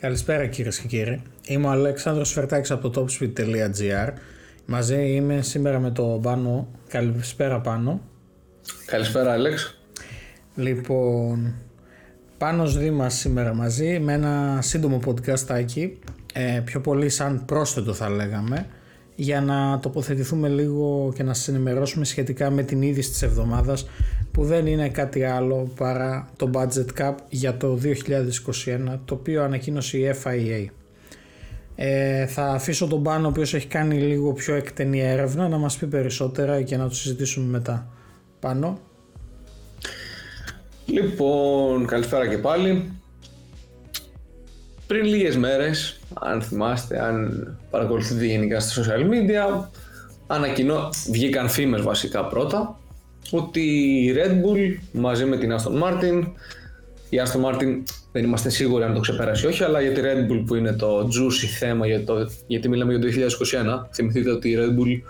Καλησπέρα κυρίες και κύριοι, είμαι ο Αλέξανδρος Φερτάκης από το topspit.gr. Μαζί είμαι σήμερα με τον Πάνο. Καλησπέρα Πάνο. Καλησπέρα Αλέξ. Λοιπόν, Πάνος Δήμας σήμερα μαζί με ένα σύντομο podcastάκι, πιο πολύ σαν πρόσθετο θα λέγαμε, για να τοποθετηθούμε λίγο και να σας ενημερώσουμε σχετικά με την είδηση της εβδομάδας, που δεν είναι κάτι άλλο παρά το Budget Cup για το 2021, το οποίο ανακοίνωσε η FIA. Θα αφήσω τον Πάνο, ο οποίος έχει κάνει λίγο πιο εκτενή έρευνα, να μας πει περισσότερα και να το συζητήσουμε μετά. Πάνο. Λοιπόν, καλησπέρα και πάλι. Πριν λίγες μέρες, αν θυμάστε, αν παρακολουθείτε γενικά στα social media, βγήκαν φήμες βασικά πρώτα, ότι η Red Bull μαζί με την Aston Martin, η Aston Martin δεν είμαστε σίγουροι αν το ξεπεράσει ή όχι, αλλά για τη Red Bull που είναι το juicy θέμα, γιατί μιλάμε για το 2021, θυμηθείτε ότι η Red Bull,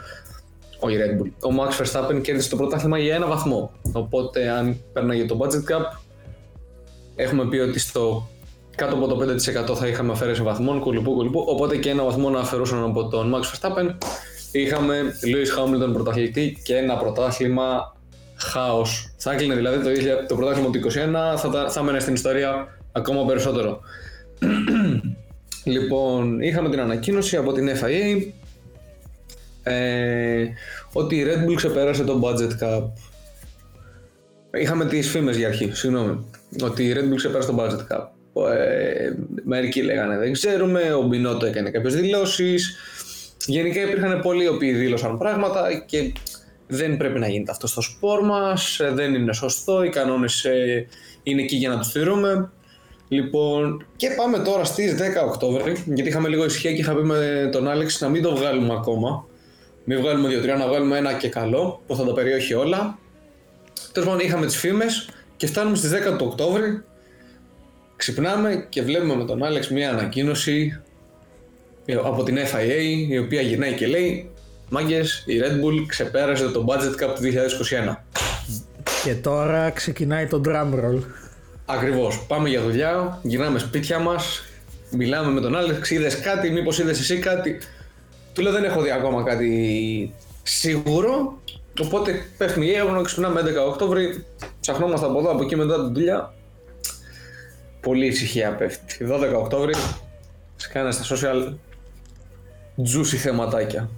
ο Max Verstappen κέρδισε το πρωτάθλημα για ένα βαθμό, οπότε αν περνάγε το Budget Cup, έχουμε πει ότι στο κάτω από το 5% θα είχαμε αφαίρεση βαθμών, κουλουπού, οπότε και ένα βαθμό να αφαιρούσαν από τον Max Verstappen. Είχαμε Lewis Hamilton πρωταθλητή και ένα πρωτάθλημα χάος. Θα έκλεινε δηλαδή το πρωτάθλημα του 2021, θα έμενε στην ιστορία ακόμα περισσότερο. Λοιπόν, είχαμε την ανακοίνωση από την FIA ότι η Red Bull ξεπέρασε το Budget Cup. Είχαμε τις φήμες για αρχή, συγγνώμη, ότι η Red Bull ξεπέρασε το Budget Cup. Μερικοί λέγανε δεν ξέρουμε, ο Μπινότο έκανε κάποιες δηλώσεις. Γενικά υπήρχαν πολλοί οι οποίοι δήλωσαν πράγματα και δεν πρέπει να γίνεται αυτό στο σπορ μας, δεν είναι σωστό, οι κανόνες είναι εκεί για να τους τηρούμε. Λοιπόν, και πάμε τώρα στις 10 Οκτώβρη, γιατί είχαμε λίγο ησυχία και είχα πει με τον Άλεξ να μην το βγάλουμε ακόμα. Μην βγάλουμε 2-3, να βγάλουμε ένα και καλό που θα τα περιέχει όλα. Τέλος πάντων, είχαμε τις φήμες και φτάνουμε στις 10 του Οκτώβρη. Ξυπνάμε και βλέπουμε με τον Άλεξ μια ανακοίνωση από την FIA, η οποία γυρνάει και λέει «Μάγκες, η Red Bull ξεπέρασε το Budget Cup του 2021». Και τώρα ξεκινάει το drum roll. Ακριβώς. Πάμε για δουλειά, γυρνάμε σπίτια μας, μιλάμε με τον Άλεξ, «Είδες κάτι, μήπως είδες εσύ κάτι?» Του λέω «Δεν έχω δει ακόμα κάτι σίγουρο». Οπότε πέφτουμε η αίρονο, ξυπνάμε 11 Οκτώβρη, ψαχνόμαστε από εδώ, από εκεί μετά τη δουλειά. Πολύ ησυχία πέφτει. 12 Οκτώβρη σκάνε στα social juicy θεματάκια.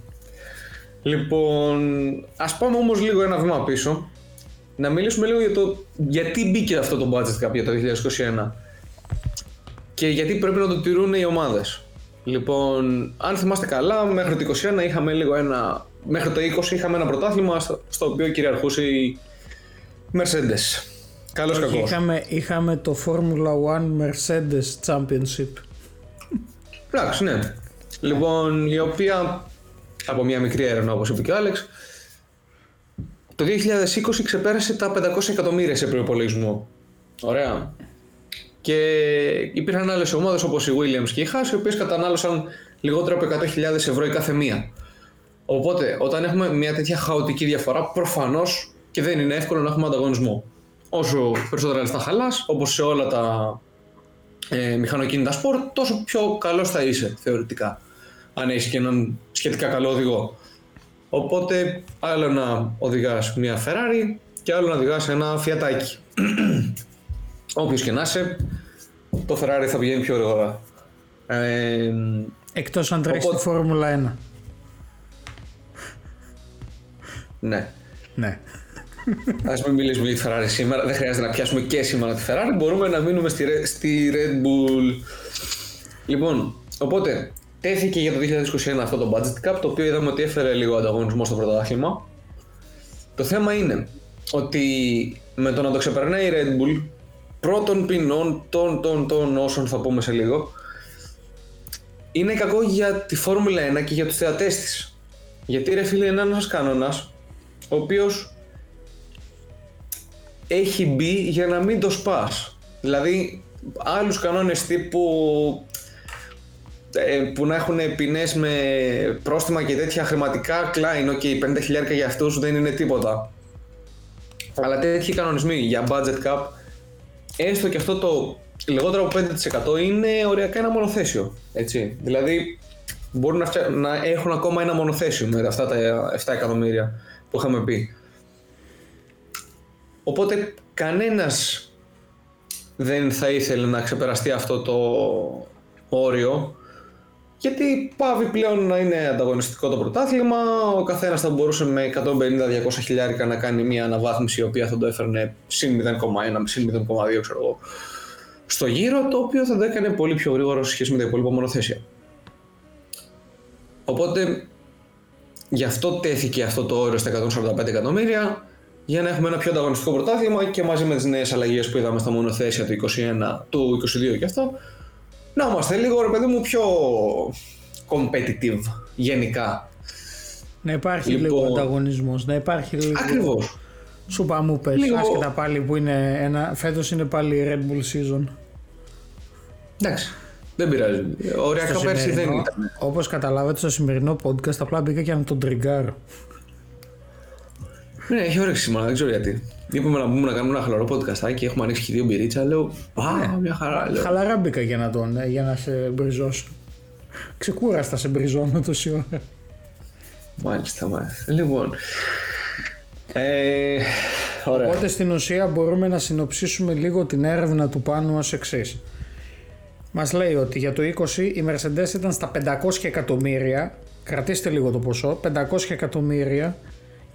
Λοιπόν, ας πάμε όμως λίγο ένα βήμα πίσω, να μιλήσουμε λίγο για το γιατί μπήκε αυτό το budget cup για το 2021 και γιατί πρέπει να το τηρούν οι ομάδες. Λοιπόν, αν θυμάστε καλά, μέχρι το 20 είχαμε λίγο ένα, μέχρι το 20 είχαμε ένα πρωτάθλημα στο οποίο κυριαρχούσε η Mercedes. Καλώς κακώς. Είχαμε το Formula 1 Mercedes Championship. Εντάξει, ναι. Λοιπόν, η οποία από μια μικρή έρευνα, όπως είπε και ο Άλεξ, το 2020 ξεπέρασε τα 500 εκατομμύρια σε προϋπολογισμό. Ωραία. Και υπήρχαν άλλες ομάδες όπως η Williams και η Haas, οι οποίες κατανάλωσαν λιγότερο από 100.000 ευρώ η κάθε μία. Οπότε, όταν έχουμε μια τέτοια χαοτική διαφορά, προφανώς και δεν είναι εύκολο να έχουμε ανταγωνισμό. Όσο περισσότερα λεφτά χαλάς, όπως σε όλα τα μηχανοκίνητα σπορ, τόσο πιο καλός θα είσαι θεωρητικά, αν έχεις και έναν σχετικά καλό οδηγό. Οπότε άλλο να οδηγάς μια Ferrari και άλλο να οδηγάς ένα Fiatάκι. Όποιος και να είσαι, το Ferrari θα πηγαίνει πιο γρήγορα. Εκτός αν τρέχεις τη Φόρμουλα 1. Ναι. Ναι. Ας μην μιλήσουμε για τη Ferrari σήμερα, δεν χρειάζεται να πιάσουμε και σήμερα τη Ferrari, μπορούμε να μείνουμε στη Red Bull. Λοιπόν, οπότε τέθηκε για το 2021 αυτό το Budget Cup, το οποίο είδαμε ότι έφερε λίγο ανταγωνισμό στο πρωτάθλημα. Το θέμα είναι ότι με το να το ξεπερνάει η Red Bull πρώτων ποινών των όσων θα πούμε σε λίγο, είναι κακό για τη Φόρμουλα 1 και για τους θεατές της. Γιατί ρε φίλε, είναι ένας κανόνας ο οποίος έχει μπει για να μην το σπάς. Δηλαδή άλλους κανόνες τύπου που να έχουν ποινές με πρόστιμα και τέτοια χρηματικά, κλάιν, ok, 50.000 για αυτούς δεν είναι τίποτα. Αλλά τέτοιοι κανονισμοί για budget cap, έστω και αυτό το λιγότερο από 5% είναι οριακά ένα μονοθέσιο, έτσι. Δηλαδή μπορούν να έχουν ακόμα ένα μονοθέσιο με αυτά τα 7 εκατομμύρια που είχαμε πει. Οπότε κανένας δεν θα ήθελε να ξεπεραστεί αυτό το όριο, γιατί πάβει πλέον να είναι ανταγωνιστικό το πρωτάθλημα, ο καθένας θα μπορούσε με 150-200 χιλιάρικα να κάνει μια αναβάθμιση η οποία θα το έφερνε συν 0,1, συν 0,2 ξέρω εγώ, στο γύρο, το οποίο θα το έκανε πολύ πιο γρήγορο σε σχέση με τα υπόλοιπα μονοθέσια. Οπότε γι' αυτό τέθηκε αυτό το όριο στα 145 εκατομμύρια, για να έχουμε ένα πιο ανταγωνιστικό πρωτάθλημα και μαζί με τις νέες αλλαγές που είδαμε στα μονοθέσια του 21, του 22 και αυτό, να είμαστε λίγο ρε παιδί μου πιο competitive γενικά. Να υπάρχει λίγο ανταγωνισμός, να υπάρχει λίγο. Ακριβώς. Σούπα μου πες, άσχετα πάλι που είναι ένα, φέτος είναι πάλι Red Bull season. Εντάξει, δεν πειράζει. Οριακά πέρσι δεν ήταν. Όπως καταλάβατε στο σημερινό podcast απλά μπήκα και να τον τριγκάρω. Ναι, έχει όρεξη σήμερα, δεν ξέρω γιατί. Είπαμε να μπούμε να κάνουμε ένα χαλαρό podcast και έχουμε ανοίξει και δύο μπυρίτσα. Λέω, πάμε, μια χαρά. Λέω. Χαλαρά μπήκα για να σε μπριζώσω. Ξεκούραστα σε μπριζώνω τόση ώρα. Μάλιστα, μάλιστα. Λοιπόν. Ωραία. Οπότε στην ουσία μπορούμε να συνοψίσουμε λίγο την έρευνα του Πάνου ως εξής. Μας λέει ότι για το 20 η Mercedes ήταν στα 500 εκατομμύρια. Κρατήστε λίγο το ποσό, 500 εκατομμύρια.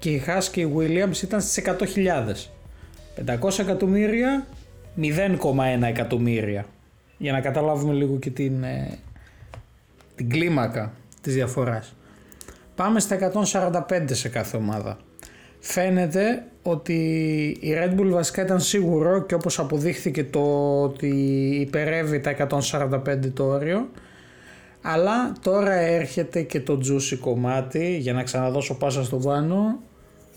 Και η Haas και η Williams ήταν στις 100.000. 500 εκατομμύρια, 0,1 εκατομμύρια. Για να καταλάβουμε λίγο και την κλίμακα της διαφοράς. Πάμε στα 145 σε κάθε ομάδα. Φαίνεται ότι η Red Bull βασικά ήταν σίγουρο και όπως αποδείχθηκε το ότι υπερεύει τα 145 το όριο. Αλλά τώρα έρχεται και το juicy κομμάτι, για να ξαναδώσω πάσα στον Βάνο.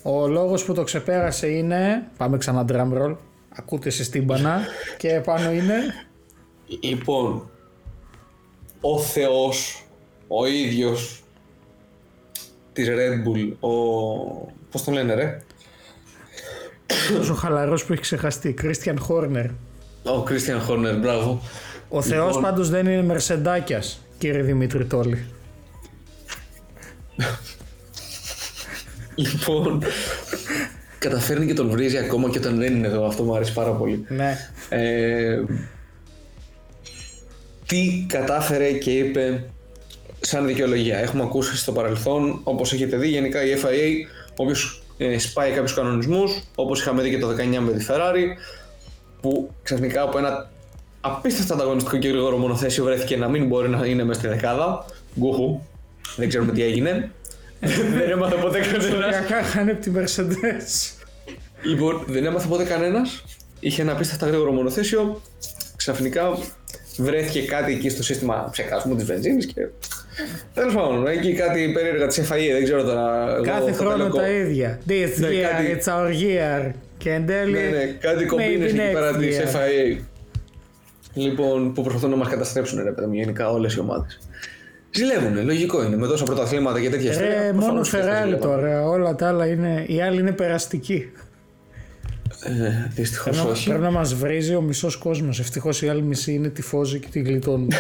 Ο λόγος που το ξεπέρασε είναι, πάμε ξανά drum roll, ακούτε εσείς τύμπανα και πάνω είναι. Λοιπόν, ο Θεός, ο ίδιος της Red Bull, πώς τον λένε ρε? Ο χαλαρός που έχει ξεχαστεί, Christian Horner. Ο Christian Horner, μπράβο. Ο Θεός λοιπόν, πάντως δεν είναι μερσεντάκιας, κύριε Δημήτρη Τόλη. Λοιπόν, καταφέρνει και τον βρίζει ακόμα και όταν δεν είναι εδώ, αυτό μου αρέσει πάρα πολύ. Ναι. Τι κατάφερε και είπε σαν δικαιολογία. Έχουμε ακούσει στο παρελθόν, όπως έχετε δει, γενικά η FIA, όποιος σπάει κάποιους κανονισμούς, όπως είχαμε δει και το 19 με τη Ferrari, που ξαφνικά από ένα απίστευτα ανταγωνιστικό και γρήγορο μονοθέσιο βρέθηκε να μην μπορεί να είναι μες στη δεκάδα. Γκούχου, δεν ξέρουμε τι έγινε. Δεν έμαθε ποτέ κανένας. Χάνε από τη Mercedes. Λοιπόν, δεν έμαθε ποτέ κανένας. Είχε ένα απίστευτα γρήγορο μονοθέσιο. Ξαφνικά βρέθηκε κάτι εκεί στο σύστημα ψεκασμού της βενζίνης και. Τέλος πάντων, εκεί κάτι περίεργα της FIA, δεν ξέρω τώρα. Κάθε χρόνο τα ίδια. This year, it's our year. Και εν τέλει. Ναι, κάτι κομπίνες εκεί πέρα της FIA. Λοιπόν, που προσπαθούν να μας καταστρέψουν ρε παιδί, γενικά όλες οι ομάδες. Ζηλεύουνε, λογικό είναι, με τόσα πρωταθλήματα και τέτοια ιστορία. Μόνο Ferrari τώρα, όλα τα άλλα είναι. Οι άλλοι είναι περαστικοί. Δυστυχώς όχι. Πρέπει να μας βρίζει ο μισός κόσμος. Ευτυχώς οι άλλοι μισοί είναι τυφόζοι και τη γλιτώνουν.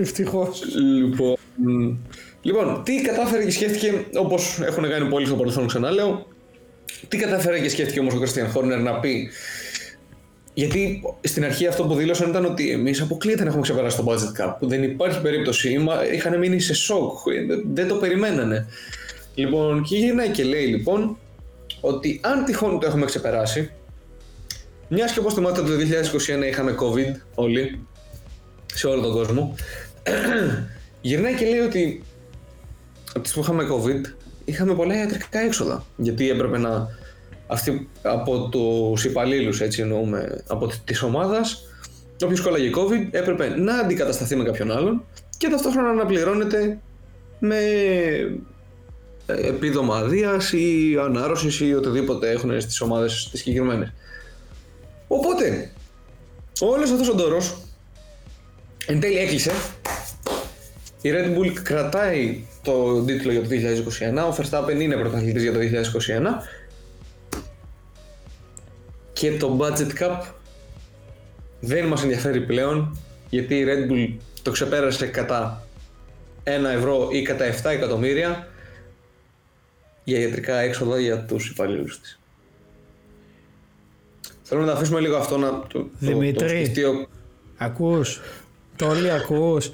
Ευτυχώς. Λοιπόν, τι κατάφερε και σκέφτηκε, όπως έχουν κάνει πολλοί στο παρελθόν, ξαναλέω. Τι κατάφερε και σκέφτηκε όμως ο Christian Horner να πει. Γιατί στην αρχή αυτό που δήλωσαν ήταν ότι εμείς αποκλείεται να έχουμε ξεπεράσει το budget cap, που δεν υπάρχει περίπτωση, είχαν μείνει σε σοκ, δεν το περιμένανε. Λοιπόν, και γυρνάει και λέει λοιπόν ότι αν τυχόν το έχουμε ξεπεράσει, μιας και όπως θυμάται το 2021 είχαμε COVID όλοι, σε όλο τον κόσμο, γυρνάει και λέει ότι από τις που είχαμε COVID είχαμε πολλά ιατρικά έξοδα, γιατί έπρεπε να. Αυτοί από τους υπαλλήλους, έτσι εννοούμε, από της ομάδας, όποιος κόλλαγε COVID έπρεπε να αντικατασταθεί με κάποιον άλλον και ταυτόχρονα να πληρώνεται με επίδομα αδείας ή ανάρρωσης ή οτιδήποτε έχουν στις ομάδες τις συγκεκριμένες. Οπότε, όλος αυτός ο ντόρος εν τέλει έκλεισε. Η Red Bull κρατάει το τίτλο για το 2021, ο Verstappen είναι πρωταθλητής για το 2021. Και το budget cap δεν μας ενδιαφέρει πλέον, γιατί η Red Bull το ξεπέρασε κατά 1 ευρώ ή κατά 7 εκατομμύρια για ιατρικά έξοδα για τους υπαλλήλους της. Θέλω να τα αφήσουμε λίγο αυτό να το... Δημήτρη, το ακούς, Τόλι, ακούς.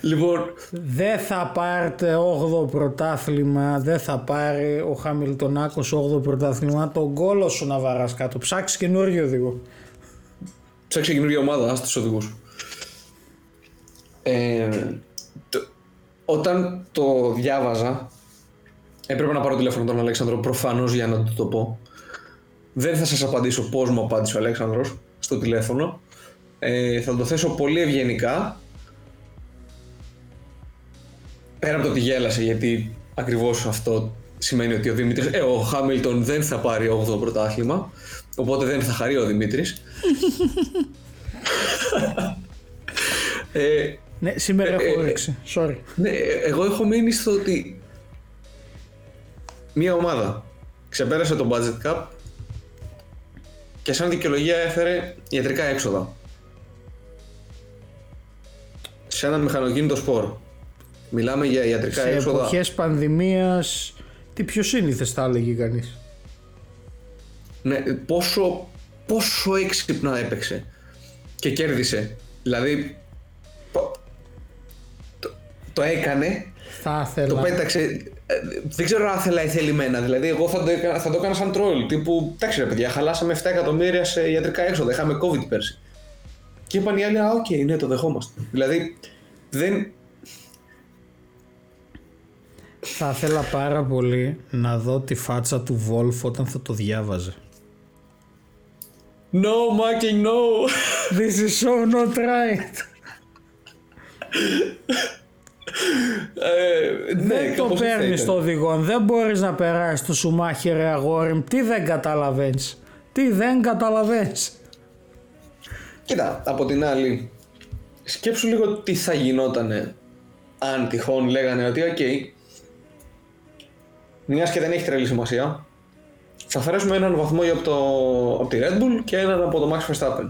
Λοιπόν, δεν θα πάρτε 8ο πρωτάθλημα, δεν θα πάρει ο Χαμιλτονάκος 8ο πρωτάθλημα. Τον κόλο σου να βαράς κάτω. Ψάξει καινούριο οδηγό. Ψάξει καινούργια ομάδα, άστος οδηγούς. Όταν το διάβαζα, έπρεπε να πάρω τηλέφωνο τον Αλέξανδρο προφανώς για να του το πω. Δεν θα σας απαντήσω πώς μου απάντησε ο Αλέξανδρος στο τηλέφωνο. Θα το θέσω πολύ ευγενικά. Πέρα από το ότι γέλασε, γιατί ακριβώς αυτό σημαίνει ότι ο Δημήτρης, ο Χάμιλτον δεν θα πάρει 8ο πρωτάθλημα, οπότε δεν θα χαρεί ο Δημήτρης. Ναι, σήμερα έχω όρεξη. Sorry. Ναι, εγώ έχω μείνει στο ότι μία ομάδα ξεπέρασε το budget cap και σαν δικαιολογία έφερε ιατρικά έξοδα σε έναν μηχανοκίνητο σπορ. Μιλάμε για ιατρικά έξοδα. Σε εποχές πανδημίας, τι πιο σύνηθες θα έλεγε κανείς. Ναι, πόσο έξυπνα έπαιξε και κέρδισε. Δηλαδή, το έκανε, το πέταξε. Δεν ξέρω αν θέλει θελημένα. Δηλαδή, εγώ θα το έκανα σαν τρόλ. Τύπου, εντάξει ρε παιδιά, χαλάσαμε 7 εκατομμύρια σε ιατρικά έξοδα. Είχαμε COVID πέρσι. Και είπαν οι άλλοι, οκ, ναι, το δεχόμαστε. Δηλαδή, δεν... Θα ήθελα πάρα πολύ να δω τη φάτσα του Βόλφ όταν θα το διάβαζε. No, Mikey, no! This is so not right! Δεν το παίρνεις το οδηγό, δεν μπορείς να περάσεις το Schumacher, ρε αγόρι μου. Τι δεν καταλαβαίνεις, Κοίτα, από την άλλη, σκέψου λίγο τι θα γινότανε αν τυχόν λέγανε ότι οκ, μιας και δεν έχει τρελή σημασία, θα αφαιρέσουμε έναν βαθμό από τη Red Bull και έναν από το Max Verstappen.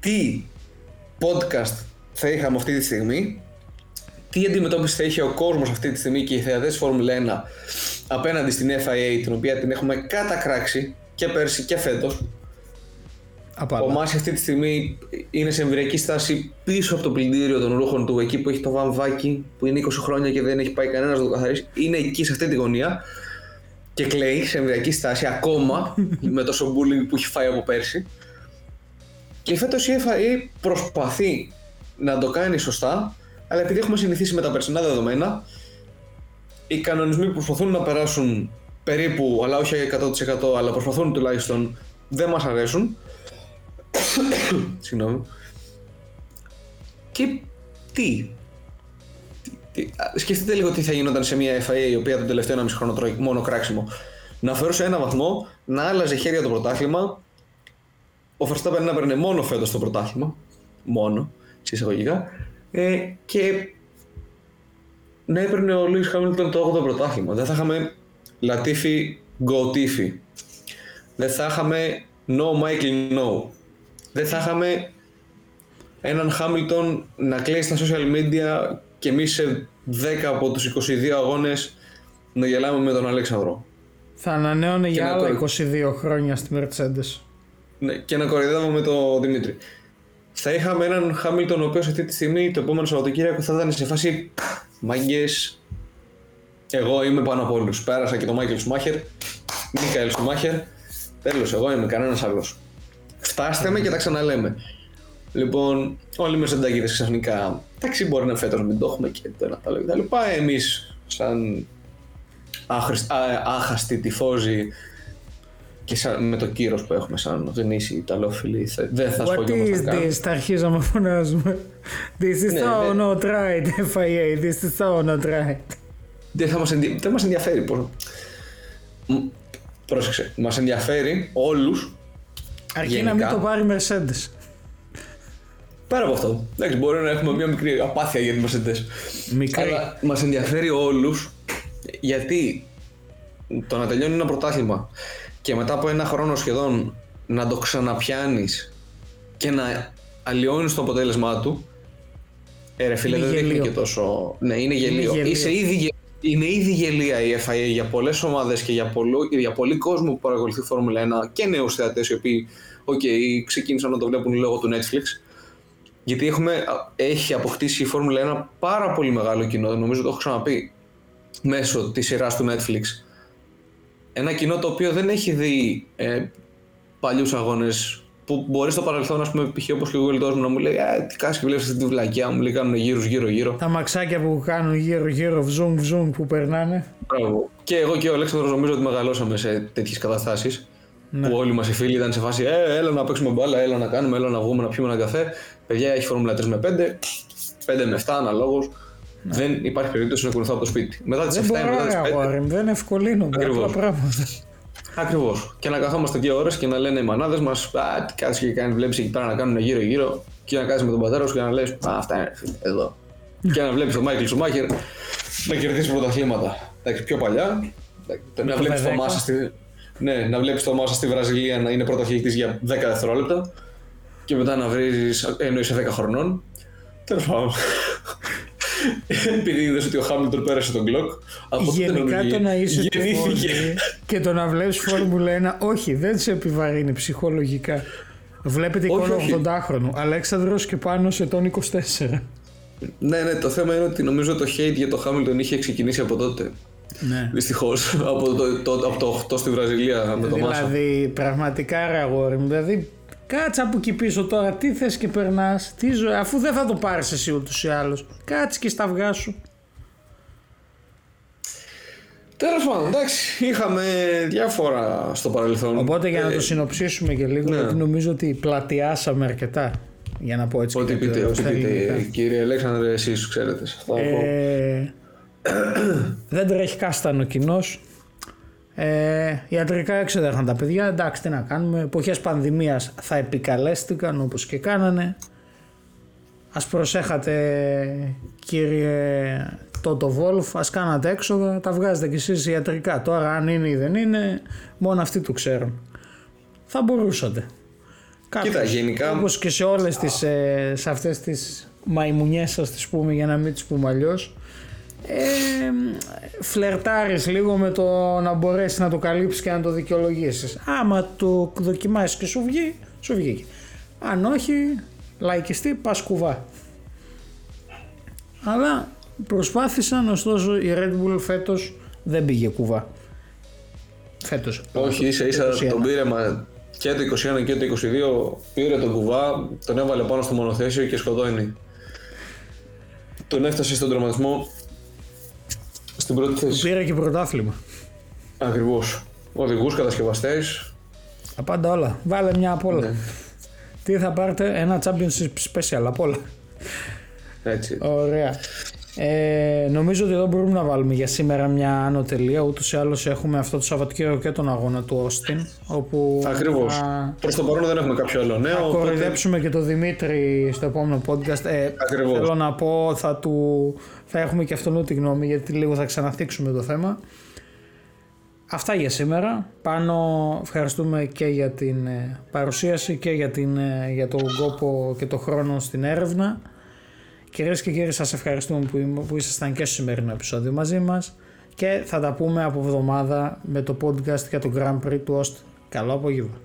Τι podcast θα είχαμε αυτή τη στιγμή, τι αντιμετώπιση θα είχε ο κόσμος αυτή τη στιγμή και οι θεατές Φόρμουλα 1 απέναντι στην FIA, την οποία την έχουμε κατακράξει και πέρσι και φέτος. Απάλα. Ο Μάση αυτή τη στιγμή είναι σε εμβριακή στάση πίσω από το πλυντήριο των ρούχων του, εκεί που έχει το βαμβάκι που είναι 20 χρόνια και δεν έχει πάει κανένας να το καθαρίσει. Είναι εκεί σε αυτή τη γωνία και κλαίει σε εμβριακή στάση ακόμα με τόσο bullying που έχει φάει από πέρσι. Και φέτος η FIA προσπαθεί να το κάνει σωστά, αλλά επειδή έχουμε συνηθίσει με τα περσινά δεδομένα, οι κανονισμοί που προσπαθούν να περάσουν περίπου, αλλά όχι 100%, αλλά προσπαθούν τουλάχιστον, δεν μας αρέσουν. Συγγνώμη. Και τι. Σκεφτείτε λίγο τι θα γινόταν σε μια FIA η οποία τον τελευταίο 1,5 χρόνο τρώει μόνο κράξιμο. Να φέρουσε ένα βαθμό, να άλλαζε χέρια το πρωτάθλημα. Ο Verstappen να παίρνε μόνο φέτος το πρωτάθλημα. Μόνο, εισαγωγικά. Και να έπαιρνε ο Lewis Hamilton το 8ο πρωτάθλημα. Δεν θα είχαμε Latifi, Go Tifi. Δεν θα είχαμε No Michael No. Δεν θα είχαμε έναν Χάμιλτον να κλαίει στα social media και εμείς σε 10 από τους 22 αγώνες να γελάμε με τον Αλέξανδρο. Θα ανανέωνε για άλλα 22 χρόνια στη Mercedes. Ναι, και να κοροϊδεύαμε με τον Δημήτρη. Θα είχαμε έναν Χάμιλτον ο οποίος αυτή τη στιγμή το επόμενο Σαββατοκύριακο θα ήταν σε φάση μάγκες. Εγώ είμαι πάνω από όλους. Πέρασα και τον Μάικελ Σουμάχερ. Τέλος, εγώ είμαι, κανένας άλλος. Φτάστε με και τα ξαναλέμε. Λοιπόν, όλοι οι μεσεντάκηδες ξαφνικά, εντάξει, μπορεί να φέτος μην το έχουμε και το ένα τα λοιπά. Εμείς, σαν άχαστοι τυφόζοι και με το κύρος που έχουμε, σαν γνήσιοι Ιταλόφιλοι, δεν θα σπογιόμαστε καν. What is this, θα αρχίζαμε να φωνάζουμε. This is how not right, FIA, this is how not right. Δεν μας ενδιαφέρει. Πρόσεξε, μας ενδιαφέρει όλους. Αρκεί γενικά, να μην το πάρει η Mercedes. Πέρα από αυτό. Εντάξει, μπορεί να έχουμε μια μικρή απάθεια για τη Mercedes. Μικρή. Αλλά μας ενδιαφέρει όλους, γιατί το να τελειώνει ένα πρωτάθλημα και μετά από ένα χρόνο σχεδόν να το ξαναπιάνεις και να αλλοιώνεις το αποτέλεσμά του, ρε φίλε, είναι δεν δείχνει και τόσο. Ναι, είναι γελίο. Είναι ήδη γελία η FIA για πολλές ομάδες και για πολλοί κόσμο που παρακολουθεί Φόρμουλα 1 και νέους θεατές οι οποίοι okay, ξεκίνησαν να το βλέπουν λόγω του Netflix. Γιατί έχει αποκτήσει η Φόρμουλα ένα πάρα πολύ μεγάλο κοινό, νομίζω το έχω ξαναπεί, μέσω της σειράς του Netflix. Ένα κοινό το οποίο δεν έχει δει παλιούς αγώνες που μπορεί στο παρελθόν, ας πούμε, π.χ. όπως και ο Google να μου λέει τι κάνεις και βλέπεις αυτή τη βλακιά, μου λέει κάνουν γύρους γύρω-γύρω. Τα μαξάκια που κάνουν γύρω-γύρω, βζουμ-βζουμ που περνάνε. Μπράβο. Και εγώ και ο Αλέξανδρος νομίζω ότι μεγαλώσαμε σε τέτοιες καταστάσεις. Ναι. Που όλοι μας οι φίλοι ήταν σε φάση έλα να παίξουμε μπάλα, έλα να κάνουμε, έλα να βγούμε να πιούμε έναν καφέ. Παιδιά, έχει Φόρμουλα 3 με 5, 5 με 7 αναλόγως. Ναι. Δεν υπάρχει περίπτωση να κουνηθώ από το σπίτι. Μετά τις 7 ή δεν ευκολύνονται αυτά τα πράγματα. Ακριβώς. Και να καθόμαστε 2 ώρες και να λένε οι μανάδες μας, τι κάτσε και κάνει, βλέπεις εκεί πέρα να κάνουν γύρω-γύρω. Και να κάτσεις με τον πατέρα σου και να λες, αυτά είναι φίλε, εδώ. Και να βλέπεις τον Michael Schumacher να κερδίσει πρωταθλήματα. Εντάξει, πιο παλιά. Να βλέπεις τον Masi στη Βραζιλία να είναι πρωταθλητής για 10 δευτερόλεπτα. Και μετά να βρεις, ενώ είσαι 10 χρονών. Τέλος πάντων. Επειδή είδες ότι ο Χάμιλτον πέρασε τον Glock. Γενικά το να είσαι και το να βλέπεις Φόρμουλα 1, όχι, δεν σε επιβαρύνει ψυχολογικά. Βλέπετε εικόνα 80χρονου. Αλέξανδρος και πάνω σε τον 24. Ναι, ναι, το θέμα είναι ότι νομίζω το hate για το Χάμιλτον είχε ξεκινήσει από τότε. Ναι. Δυστυχώς, από το 8 στη Βραζιλία με το Masi. Δηλαδή, πραγματικά ρε αγόρι μου, δηλαδή κάτσε από εκεί πίσω τώρα, τι θες και περνάς, τι ζωή, αφού δεν θα το πάρεις εσύ ούτως ή άλλως. Κάτσε και στα αυγά σου. Τέλος πάντων, εντάξει, είχαμε διάφορα στο παρελθόν. Οπότε για να το συνοψίσουμε και λίγο, γιατί νομίζω ότι πλατιάσαμε αρκετά. Για να πω έτσι. Ό,τι πείτε, κύριε Αλέξανδρε, εσείς ξέρετε σε αυτό. Δεν τρέχει κάστανο κοινός. Ιατρικά εξέδερχαν τα παιδιά, εντάξει τι να κάνουμε, εποχές πανδημίας θα επικαλέστηκαν όπως και κάνανε. Ας προσέχατε κύριε Τότο Βόλφ, ας κάνατε έξοδα, τα βγάζετε κι εσείς ιατρικά, τώρα αν είναι ή δεν είναι μόνο αυτοί το ξέρουν. Θα μπορούσατε. Κοίτα, γενικά... όπως και σε όλες τις, σε αυτές τις μαϊμουνιές σας τις πούμε, για να μην τις πούμε αλλιώς, φλερτάρεις λίγο με το να μπορέσεις να το καλύψεις και να το δικαιολογήσεις. Άμα το δοκιμάσεις και σου βγει, σου βγει. Αν όχι, λαϊκιστή, πας κουβά. Αλλά προσπάθησαν, ωστόσο η Red Bull φέτος δεν πήγε κουβά. Φέτος. Όχι, ίσα ίσα τον πήρε και το 21 και το 22 πήρε τον κουβά, τον έβαλε πάνω στο μονοθέσιο και σκοτώνει. Τον έφτασε στον τραυματισμό. Στην πρώτη θέση. Πήρε και πρωτάθλημα. Ακριβώς. Οδηγούς, κατασκευαστές. Τα πάντα όλα. Βάλε μια απ' όλα. Ναι. Τι θα πάρετε, ένα championship special απ' όλα. Έτσι. Ωραία. Νομίζω ότι εδώ μπορούμε να βάλουμε για σήμερα μια άνω τελεία. Ούτως ή άλλως έχουμε αυτό το Σαββατοκύριακο και τον αγώνα του Όστιν. Όπου ακριβώς. Προς το παρόν δεν έχουμε κάποιο άλλο νέο. Θα κορυδέψουμε και τον Δημήτρη στο επόμενο podcast. Θέλω να πω, θα έχουμε και αυτόν τη γνώμη, γιατί λίγο θα ξαναθίξουμε το θέμα. Αυτά για σήμερα. Πάνω, ευχαριστούμε και για την παρουσίαση και για τον κόπο και τον χρόνο στην έρευνα. Κυρίες και κύριοι, σας ευχαριστούμε που ήσασταν και στο σημερινό επεισόδιο μαζί μας και θα τα πούμε από εβδομάδα με το podcast για το Grand Prix του Austin. Καλό απόγευμα.